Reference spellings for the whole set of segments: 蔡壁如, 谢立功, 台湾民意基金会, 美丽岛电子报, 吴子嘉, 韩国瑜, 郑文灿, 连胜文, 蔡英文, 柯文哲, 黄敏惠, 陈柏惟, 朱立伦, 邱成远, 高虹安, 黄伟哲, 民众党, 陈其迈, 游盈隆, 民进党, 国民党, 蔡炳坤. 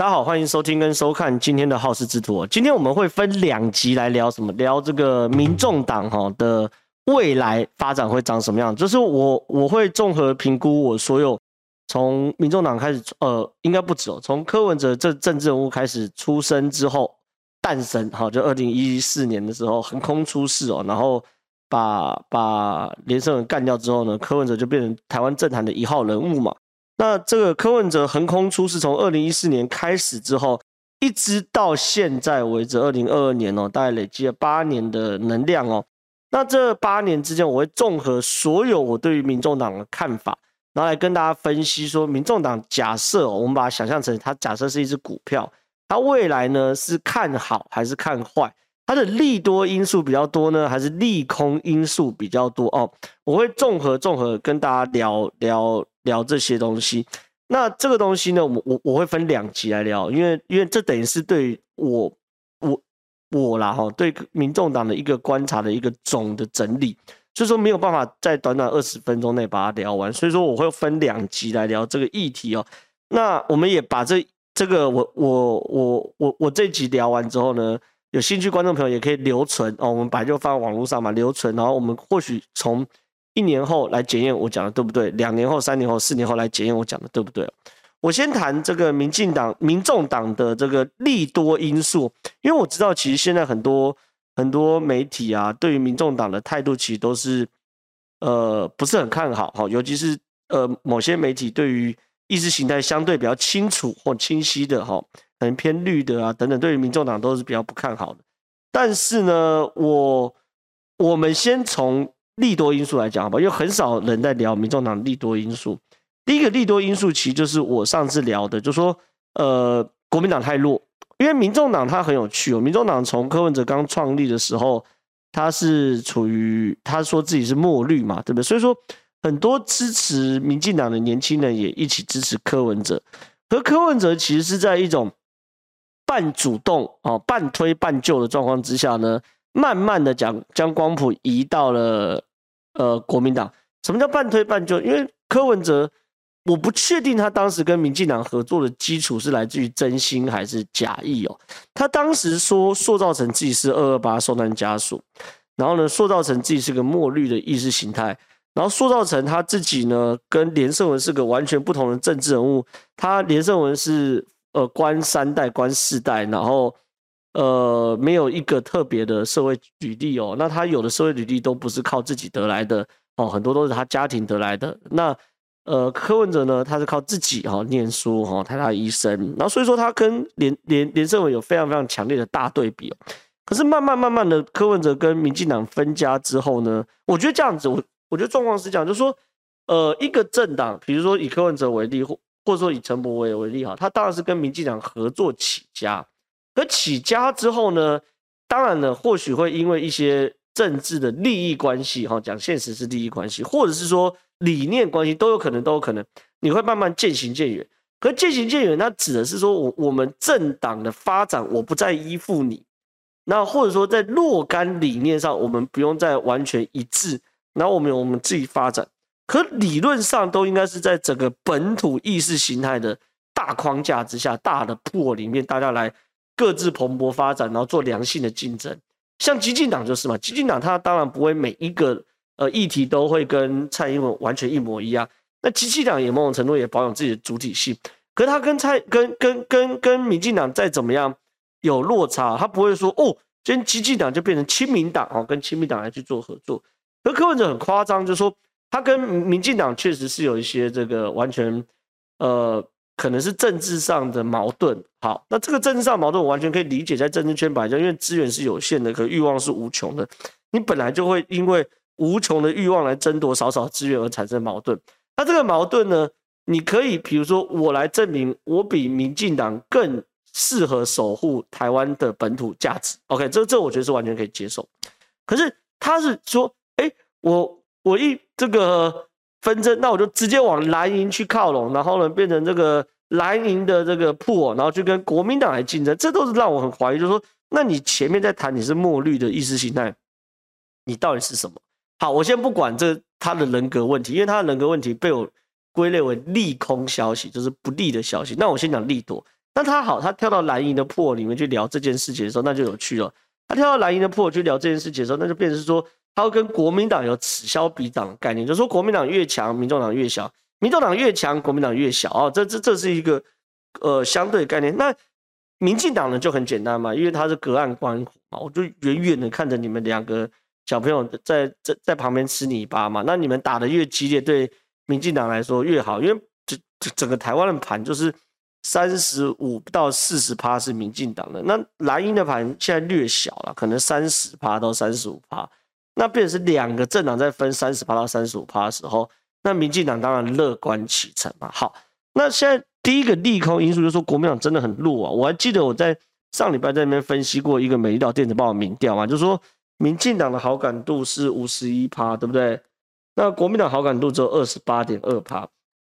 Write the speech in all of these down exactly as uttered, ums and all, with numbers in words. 大家好，欢迎收听跟收看今天的好事之徒。今天我们会分两集来聊什么？聊这个民众党的未来发展会长什么样？就是我我会综合评估我所有从民众党开始，呃，应该不止哦，从柯文哲这政治人物开始出生之后诞生，好，就二零一四年的时候横空出世哦，然后。把把连胜文干掉之后呢，柯文哲就变成台湾政坛的一号人物嘛。那这个柯文哲横空出世，从二零一四年开始之后，一直到现在为止二零二二年哦，大概累积了八年的能量哦。那这八年之间，我会综合所有我对于民众党的看法，然后来跟大家分析说，民众党假设、哦、我们把它想象成它假设是一只股票，它未来呢是看好还是看坏？它的利多因素比较多呢，还是利空因素比较多哦？我会综合综合跟大家聊聊聊这些东西。那这个东西呢，我我我会分两集来聊，因为因为这等于是对我我我啦哈，对民众党的一个观察的一个总的整理，所以说没有办法在短短二十分钟内把它聊完，所以说我会分两集来聊这个议题哦。那我们也把这这个我我我我我这集聊完之后呢。有兴趣观众朋友也可以留存哦，我们本来就放在网络上嘛，留存，然后我们或许从一年后来检验我讲的对不对，两年后、三年后、四年后来检验我讲的对不对。我先谈这个民进党、民众党的这个利多因素，因为我知道其实现在很多很多媒体啊，对于民众党的态度其实都是呃不是很看好，尤其是呃某些媒体对于意识形态相对比较清楚或清晰的哈。可能偏绿的啊，等等，对于民众党都是比较不看好的。但是呢，我我们先从利多因素来讲好不好？因为很少人在聊民众党利多因素。第一个利多因素其实就是我上次聊的，就说呃，国民党太弱。因为民众党它很有趣哦，民众党从柯文哲刚创立的时候，他是处于他说自己是墨绿嘛，对不对？所以说很多支持民进党的年轻人也一起支持柯文哲，可柯文哲其实是在一种半主动、哦、半推半就的状况之下呢，慢慢的讲将光谱移到了呃国民党。什么叫半推半就？因为柯文哲，我不确定他当时跟民进党合作的基础是来自于真心还是假意哦。他当时说塑造成自己是二二八受难家属，然后呢塑造成自己是个墨绿的意识形态，然后塑造成他自己呢跟连胜文是个完全不同的政治人物。他连胜文是。呃，官三代、官四代，然后呃，没有一个特别的社会履历哦。那他有的社会履历都不是靠自己得来的哦，很多都是他家庭得来的。那呃，柯文哲呢，他是靠自己哈、哦、念书哈、哦，他他医生，然后所以说他跟连连连胜文有非常非常强烈的大对比哦。可是慢慢慢慢的，柯文哲跟民进党分家之后呢，我觉得这样子，我我觉得状况是这样，就是说呃，一个政党，比如说以柯文哲为例。或者说以陈柏惟为例，他当然是跟民进党合作起家，可起家之后呢，当然呢，或许会因为一些政治的利益关系，讲现实是利益关系，或者是说理念关系，都有可能，都有可能，你会慢慢渐行渐远。可渐行渐远，那指的是说我我们政党的发展，我不再依附你，那或者说在若干理念上，我们不用再完全一致，然后我们有我们自己发展。可理论上都应该是在整个本土意识形态的大框架之下，大的破里面，大家来各自蓬勃发展，然后做良性的竞争。像激进党就是嘛，激进党它当然不会每一个呃议题都会跟蔡英文完全一模一样。那激进党也某种程度也保有自己的主体性，可是它跟蔡跟跟跟跟民进党再怎么样有落差，它不会说哦，今天激进党就变成亲民党哦，跟亲民党来去做合作。可柯文哲很夸张，就是说。他跟民进党确实是有一些这个完全，呃，可能是政治上的矛盾。好，那这个政治上矛盾，我完全可以理解，在政治圈摆着，因为资源是有限的，可欲望是无穷的，你本来就会因为无穷的欲望来争夺少少资源而产生矛盾。那这个矛盾呢，你可以比如说我来证明我比民进党更适合守护台湾的本土价值。OK， 这这我觉得是完全可以接受。可是他是说，哎，我。我一这个纷争，那我就直接往蓝营去靠拢，然后呢变成这个蓝营的这个铺，然后去跟国民党来竞争，这都是让我很怀疑，就是说，那你前面在谈你是墨绿的意识形态，你到底是什么？好，我先不管这他的人格问题，因为他的人格问题被我归类为利空消息，就是不利的消息。那我先讲利多，那他好，他跳到蓝营的破里面去聊这件事情的时候，那就有趣了。他跳到蓝营的破去聊这件事情的时候，那就变成是说，他会跟国民党有此消彼长的概念，就是说国民党越强，民众党越小；民众党越强，国民党越小啊、哦。这这这是一个呃相对的概念。那民进党呢就很简单嘛，因为他是隔岸观火嘛，我就远远的看着你们两个小朋友在在在旁边吃泥巴嘛。那你们打得越激烈，对民进党来说越好，因为整整个台湾的盘就是。三十五到四十趴是民进党的，那蓝营的盘现在略小了，可能三十趴到三十五趴，那变成是两个政党在分三十趴到三十五趴的时候，那民进党当然乐观其成嘛。好，那现在第一个利空因素就是说国民党真的很弱啊。我还记得我在上礼拜在那边分析过一个美丽岛电子报的民调嘛，就是说民进党的好感度是五十一趴，对不对？那国民党好感度只有二十八点二趴。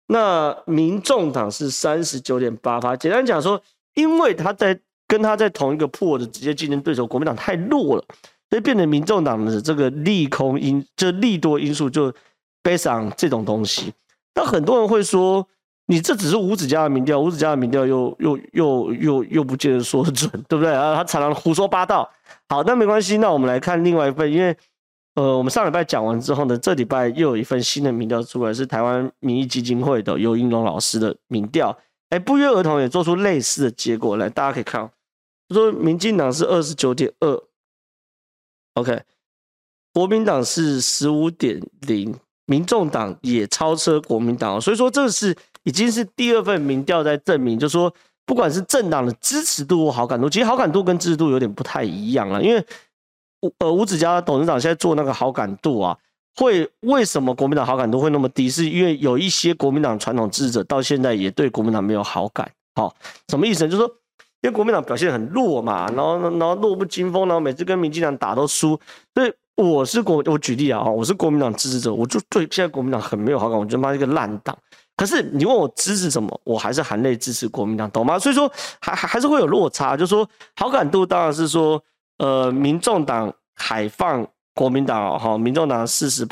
那民众党是 百分之三十九点八， 简单讲说，因为他在跟他在同一个pool的直接竞争对手国民党太弱了，所以变成民众党的这个利空因，就利多因素就 based on 这种东西。那很多人会说，你这只是吴子嘉的民调，吴子嘉的民调又又又又又不见得说准，对不对啊？他常常胡说八道。好，那没关系，那我们来看另外一份，因为。呃，我们上礼拜讲完之后呢，这礼拜又有一份新的民调出来，是台湾民意基金会的游盈隆老师的民调，哎，不约而同也做出类似的结果来，大家可以看，说民进党是 二十九点二，OK， 国民党是 十五点零， 民众党也超车国民党，所以说这是已经是第二份民调在证明，就是说不管是政党的支持度或好感度，其实好感度跟支持度有点不太一样了，因为。呃，吴子嘉董事长现在做那个好感度啊，会为什么国民党好感度会那么低？是因为有一些国民党传统支持者到现在也对国民党没有好感。好、哦，什么意思呢？就是说，因为国民党表现很弱嘛，然后然后弱不禁风，然后每次跟民进党打都输。所以我是国，我举例啊，我是国民党支持者，我就对现在国民党很没有好感，我觉得他是一个烂党。可是你问我支持什么，我还是含泪支持国民党，懂吗？所以说还还是会有落差，就是说好感度当然是说。呃，民众党海放国民党哈、哦，民众党 百分之四十，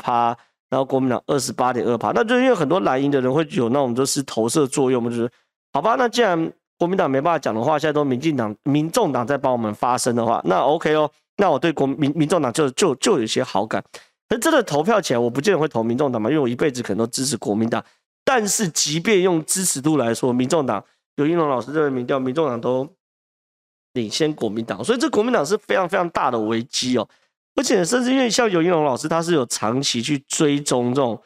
然后国民党 百分之二十八点二， 那就因为很多蓝营的人会有那种就是投射作用，就是好吧，那既然国民党没办法讲的话，现在都民进党、民众党在帮我们发声的话，那 OK 哦，那我对国民民众党就就就有些好感。可是真的投票起来，我不见得会投民众党嘛，因为我一辈子可能都支持国民党。但是即便用支持度来说，民众党游盈隆老师这个民调，民众党都。领先国民党，所以这国民党是非常非常大的危机哦，而且甚至因为像游盈隆老师，他是有长期去追踪这种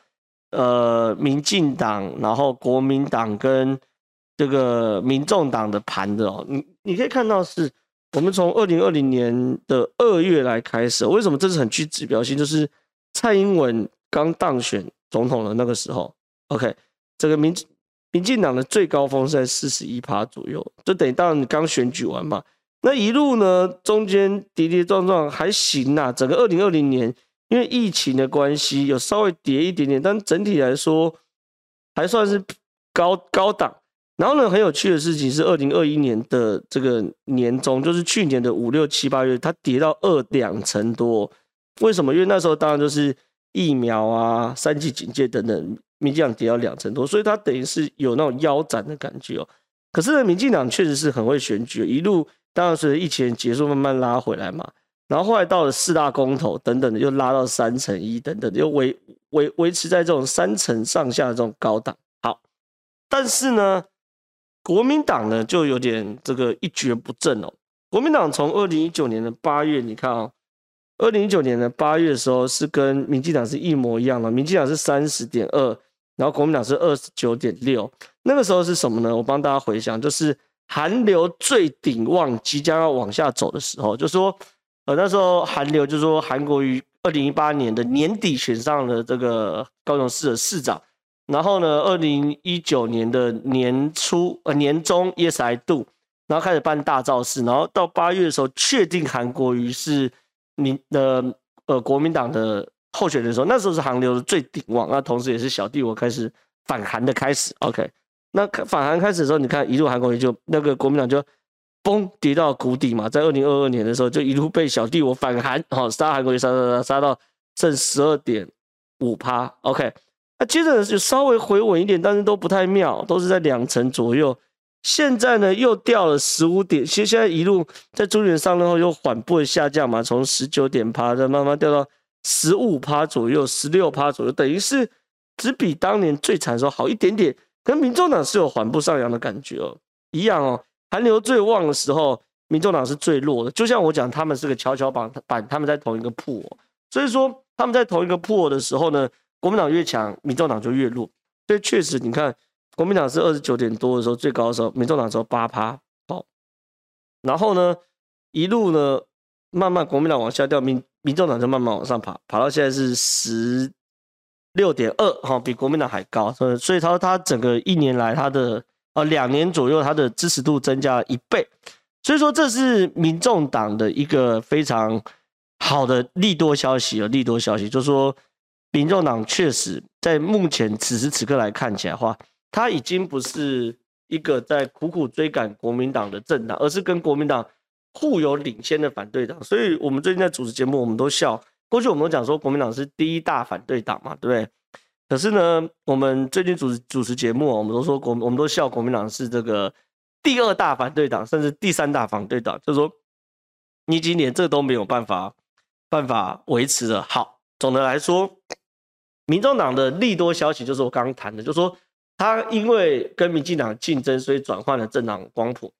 呃民进党，然后国民党跟这个民众党的盘的哦，你你可以看到是我们从二零二零年的二月来开始，为什么这是很具指标性？就是蔡英文刚当选总统的那个时候 ，OK， 这个民民进党的最高峰是在 百分之四十一 左右，就等于当然你刚选举完嘛。那一路呢，中间跌跌撞撞还行啦、啊。整个二零二零年，因为疫情的关系，有稍微跌一点点，但整体来说还算是高高档。然后呢，很有趣的事情是二零二一年的这个年中，就是去年的五六七八月，它跌到二两成多。为什么？因为那时候当然就是疫苗啊、三级警戒等等，民进党跌到两成多，所以它等于是有那种腰斩的感觉哦。可是呢，民进党确实是很会选举，一路。当然，随着疫情结束，慢慢拉回来嘛。然后后来到了四大公投等等的，又拉到三成一等等的，又维维维持在这种三成上下的这种高档。好，但是呢，国民党呢就有点这个一蹶不振哦。国民党从二零一九年的八月，你看啊、哦，二零一九年的八月的时候是跟民进党是一模一样的，民进党是三十点二，然后国民党是二十九点六。那个时候是什么呢？我帮大家回想，就是。寒流最顶旺，即将要往下走的时候，就说，呃，那时候寒流就说韩国瑜二零一八年的年底选上了这个高雄市的市长，然后呢，二零一九年的年初呃年中 Yes I Do， 然后开始办大造势，然后到八月的时候确定韩国瑜是民呃呃国民党的候选人的时候，那时候是寒流的最顶旺，那同时也是小弟我开始反韩的开始 ，OK。那反韩开始的时候，你看一路韩国瑜就那个国民党就崩跌到谷底嘛，在二零二二年的时候就一路被小弟我反韩，好杀韩国瑜杀杀杀杀到剩 百分之十二点五 ，OK， 那接着就稍微回稳一点，但是都不太妙，都是在两成左右。现在呢又掉了十五点，其实现在一路在朱立伦上任后又缓步的下降嘛，从 百分之十九点八 再慢慢掉到 百分之十五 左右 百分之十六 左右，等于是只比当年最惨的时候好一点点，可是民众党是有缓步上扬的感觉哦，一样哦，寒流最旺的时候民众党是最弱的，就像我讲他们是个跷跷板，他们在同一个铺哦，所以说他们在同一个铺的时候呢，国民党越强民众党就越弱，所以确实你看国民党是二十九点多的时候最高的时候，民众党只有 百分之八、哦、然后呢一路呢慢慢国民党往下掉，民民众党就慢慢往上爬，爬到现在是 百分之十六点二、哦、比国民党还高，所以他说他整个一年来他的呃两年左右他的支持度增加了一倍，所以说这是民众党的一个非常好的利多消息、哦、利多消息就是说民众党确实在目前此时此刻来看起来的话，他已经不是一个在苦苦追赶国民党的政党，而是跟国民党互有领先的反对党，所以我们最近在主持节目我们都笑，过去我们都讲说国民党是第一大反对党嘛，对不对？可是呢我们最近主持主持节目我们都说国我们都笑国民党是这个第二大反对党甚至第三大反对党，就是说你已经连这都没有办法办法维持了。好，总的来说民众党的利多消息就是我刚刚谈的，就是说他因为跟民进党竞争所以转换了政党光谱，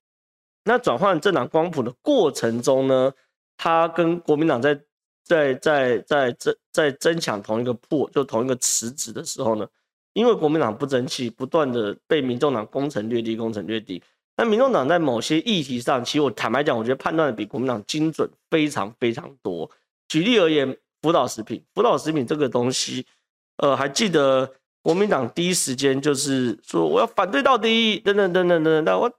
那转换政党光谱的过程中呢，他跟国民党在在在在在在争抢同一个铺，就同一个池子的时候呢，因为国民党不争气，不断的被民众党攻城略地攻城略地，那民众党在某些议题上其实我坦白讲我觉得判断的比国民党精准非常非常多，举例而言福岛食品，福岛食品这个东西呃，还记得国民党第一时间就是说我要反对到底，等等等等等等，我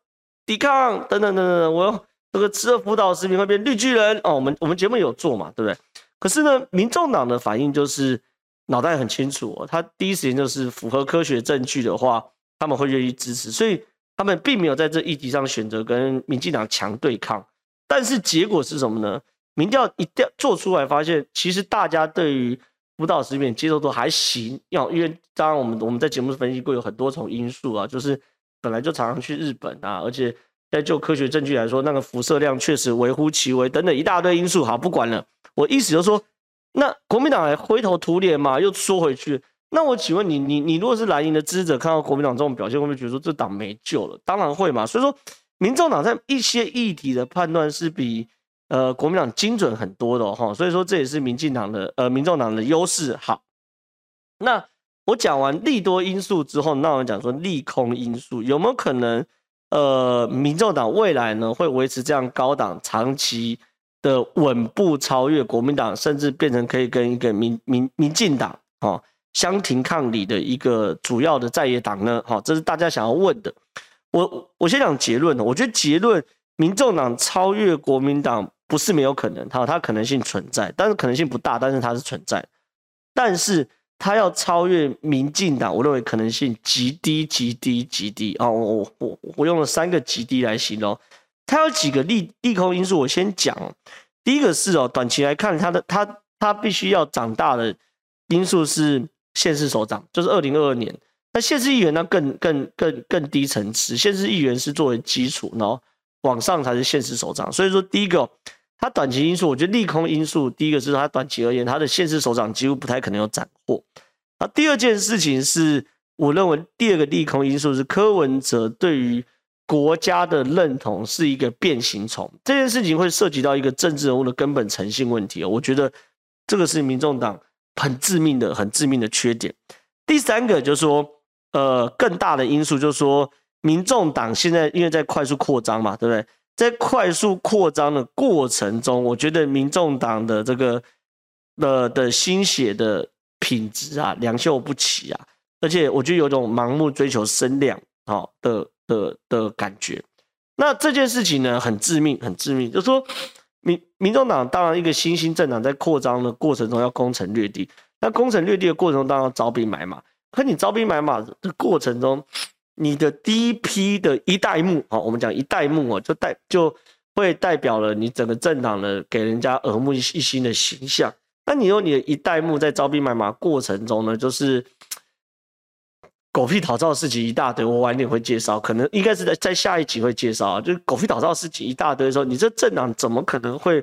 抵抗等等等等，我要这个吃了福岛食品会变绿巨人哦，我们我们节目有做嘛，对不对？可是呢，民众党的反应就是脑袋很清楚、哦，他第一时间就是符合科学证据的话，他们会愿意支持，所以他们并没有在这议题上选择跟民进党强对抗。但是结果是什么呢？民调一调做出来，发现其实大家对于福岛食品接受度还行，因为当然我们我们在节目分析过有很多种因素啊，就是本来就常常去日本啊，而且在就科学证据来说，那个辐射量确实微乎其微，等等一大堆因素。好，不管了，我意思就是说，那国民党还灰头土脸嘛，又缩回去。那我请问你，你你如果是蓝营的支持者，看到国民党这种表现，会不会觉得说这党没救了？当然会嘛。所以说，民众党在一些议题的判断是比呃，国民党精准很多的哦，所以说这也是民进党的呃，民众党的优势。好，那我讲完利多因素之后，那我们讲说利空因素有没有可能？呃，民众党未来呢会维持这样高档长期的稳步超越国民党，甚至变成可以跟一个民民民进党哦相庭抗礼的一个主要的在野党呢？好、哦，这是大家想要问的。我我先讲结论，我觉得结论，民众党超越国民党。不是没有可能，它它可能性存在，但是可能性不大，但是它是存在。但是它要超越民进党，我认为可能性极低极低极低啊、哦！我我我用了三个极低来形容。它有几个利利空因素，我先讲。第一个是哦，短期来看，它的它它必须要长大的因素是县市首长，就是二零二二年。那县市议员呢，更更更更低层次，县市议员是作为基础，然后往上才是县市首长。所以说，第一个、哦。它短期因素，我觉得利空因素，第一个是它短期而言，它的县市首长几乎不太可能有斩获。那第二件事情是，我认为第二个利空因素是柯文哲对于国家的认同是一个变形虫，这件事情会涉及到一个政治人物的根本诚信问题。我觉得这个是民众党很致命的、很致命的缺点。第三个就是说，呃，更大的因素就是说，民众党现在因为在快速扩张嘛，对不对？在快速扩张的过程中，我觉得民众党的这个呃的心血的品质啊，良莠不齐啊，而且我觉得有种盲目追求声量好的的的感觉。那这件事情呢，很致命，很致命。就是说民民众党当然一个新兴政党在扩张的过程中要攻城略地，那攻城略地的过程中当然要招兵买马，可你招兵买马的过程中。你的第一批的一代目，好，我们讲一代目哦，就代就会代表了你整个政党的给人家耳目一新的形象。那你用你的一代目在招兵买马过程中呢，就是狗屁倒灶的事情一大堆，我晚点会介绍，可能应该是在在下一集会介绍啊。就是狗屁倒灶的事情一大堆的时候，你这政党怎么可能会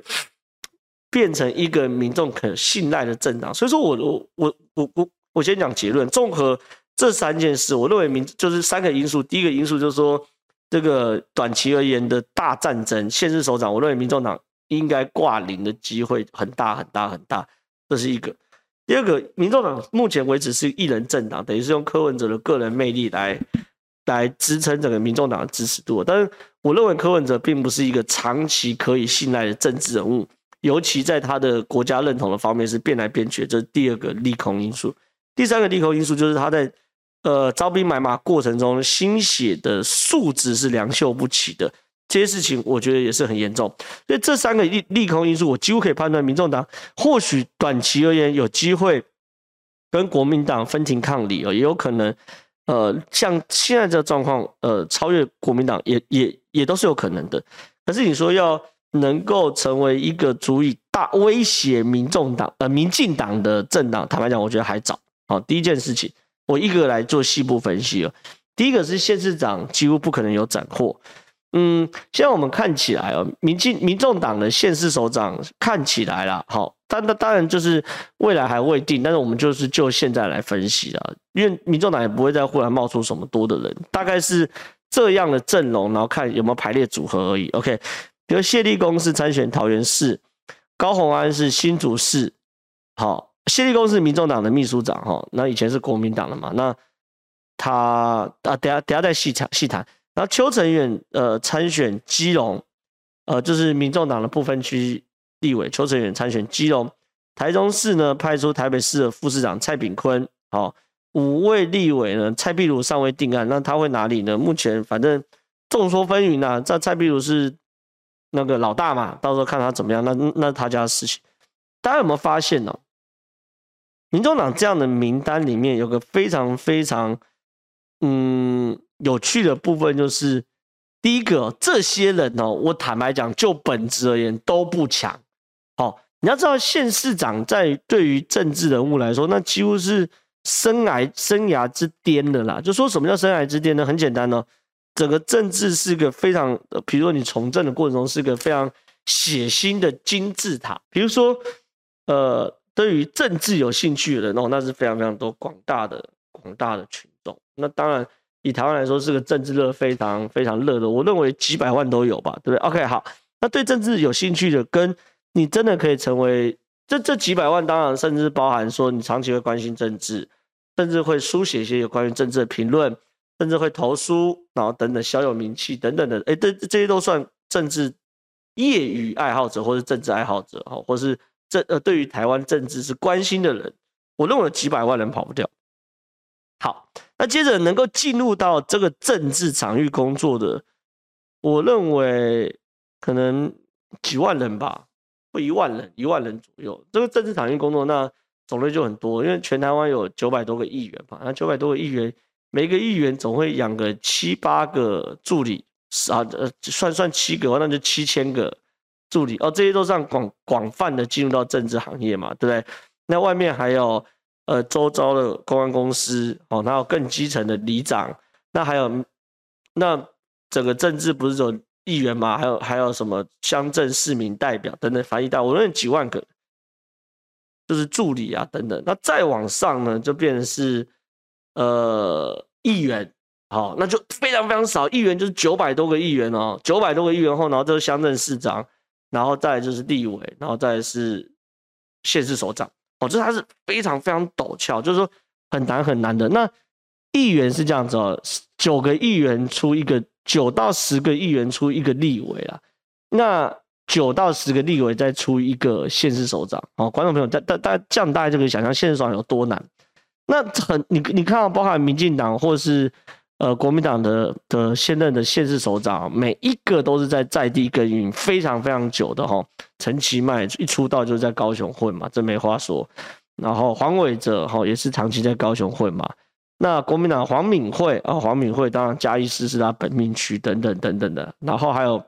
变成一个民众可信赖的政党？所以说我我我我我我先讲结论，综合这三件事，我认为民就是三个因素。第一个因素就是说，这个短期而言的大战争，县市首长，我认为民众党应该挂零的机会很大很大很大，这是一个。第二个，民众党目前为止是一人政党，等于是用柯文哲的个人魅力来来支撑整个民众党的支持度。但是我认为柯文哲并不是一个长期可以信赖的政治人物，尤其在他的国家认同的方面是变来变去，这是第二个利空因素。第三个利空因素就是他在呃招兵买马过程中心血的素质是良莠不齐的，这些事情我觉得也是很严重。所以这三个 利, 利空因素，我几乎可以判断民众党或许短期而言有机会跟国民党分庭抗礼，也有可能呃像现在这状况呃超越国民党也也也都是有可能的。可是你说要能够成为一个足以大威胁民众党呃民进党的政党，坦白讲我觉得还早。好，第一件事情我一个来做细部分析哦。第一个是县市长几乎不可能有斩获。嗯，现在我们看起来哦，民进民众党的县市首长看起来啦，好，但那当然就是未来还未定，但是我们就是就现在来分析啦，因为民众党也不会再忽然冒出什么多的人，大概是这样的阵容，然后看有没有排列组合而已。OK， 比如谢立功是参选桃园市，高虹安是新竹市，好，谢立功是民众党的秘书长哈，那以前是国民党的嘛，那他啊，等下等下再细谈细谈。然后邱成远呃参选基隆，呃就是民众党的不分区立委，邱成远参选基隆。台中市呢派出台北市的副市长蔡炳坤，好、哦，五位立委呢蔡壁如尚未定案，那他会哪里呢？目前反正众说纷纭啊，这蔡壁如是那个老大嘛，到时候看他怎么样，那那他家的事情。大家有没有发现呢、哦？民众党这样的名单里面有个非常非常嗯。有趣的部分就是，第一个，这些人哦，我坦白讲，就本质而言都不强。哦，你要知道，县市长在对于政治人物来说，那几乎是生涯生涯之巅的啦。就说什么叫生涯之巅呢？很简单哦，整个政治是个非常，比如说你从政的过程中是个非常血腥的金字塔。比如说，呃，对于政治有兴趣的人哦，那是非常非常多广大的广大的群众。那当然。以台湾来说，是个政治热非常非常热的，我认为几百万都有吧，对不对 ？OK， 好，那对政治有兴趣的，跟你真的可以成为这这几百万，当然甚至包含说你长期会关心政治，甚至会书写一些有关于政治的评论，甚至会投书，然后等等小有名气等等的，哎，这这些都算政治业余爱好者，或是政治爱好者，哈，或是这呃对于台湾政治是关心的人，我认为几百万人跑不掉。好，那接着能够进入到这个政治场域工作的，我认为可能几万人吧，或一万人，一万人左右。这个政治场域工作，那种类就很多，因为全台湾有九百多个议员嘛，那九百多个议员，每个议员总会养个七八个助理，啊，呃，算算七个，那就七千个助理哦，这些都让广广泛的进入到政治行业嘛，对不对？那外面还有。呃，周遭的公安公司哦，然后更基层的里长，那还有那整个政治不是有议员嘛，还有还有什么乡镇市民代表等等，反正一大我认为几万个，就是助理啊等等。那再往上呢，就变成是呃议员，好、哦，那就非常非常少，议员就是九百多个议员哦，九百多个议员后，然后就是乡镇市长，然后再来就是立委，然后再来是县市首长。哦，这它是非常非常陡峭，就是说很难很难的。那议员是这样子哦，九个议员出一个，九到十个议员出一个立委啦。那九到十个立委再出一个县市首长。哦，观众朋友，大大大这样大家就可以想象县市首长有多难。那很你你看到包含民进党或是呃国民党的的现任的县市首长，每一个都是在在地耕耘非常非常久的哈、哦。陈其迈一出道就在高雄混嘛，这没话说。然后黄伟哲哈、哦、也是长期在高雄混嘛。那国民党黄敏惠啊、哦，黄敏惠当然嘉义市是他本命区等等等等的。然后还有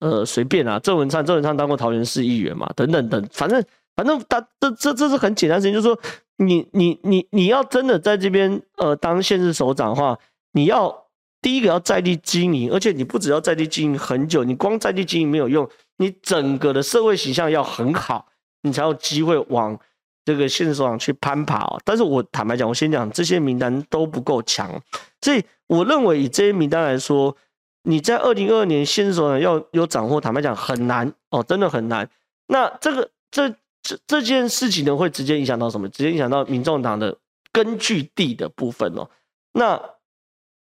呃随便啊，郑文灿郑文灿当过桃园市议员嘛，等等等，反正反正他这这这是很简单的事情，就是说你你你你要真的在这边呃当县市首长的话，你要第一个要在地经营，而且你不只要在地经营很久，你光在地经营没有用，你整个的社会形象要很好，你才有机会往这个县市首长去攀爬哦。但是我坦白讲，我先讲这些名单都不够强，所以我认为以这些名单来说，你在二零二二年县市首长要有掌握，坦白讲很难哦，真的很难。那这个这这这件事情呢，会直接影响到什么？直接影响到民众党的根据地的部分哦。那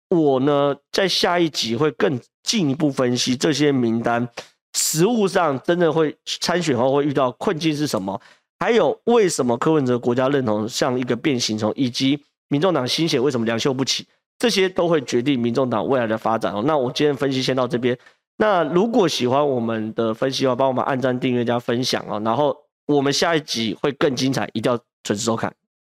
我呢，在下一集会更进一步分析这些名单，实务上真的会参选后会遇到困境是什么？还有为什么柯文哲国家认同像一个变形虫，以及民众党新血为什么良莠不齐，这些都会决定民众党未来的发展哦。那我今天分析先到这边。那如果喜欢我们的分析的话，帮我们按赞、订阅、加分享哦。然后我们下一集会更精彩，一定要准时收看。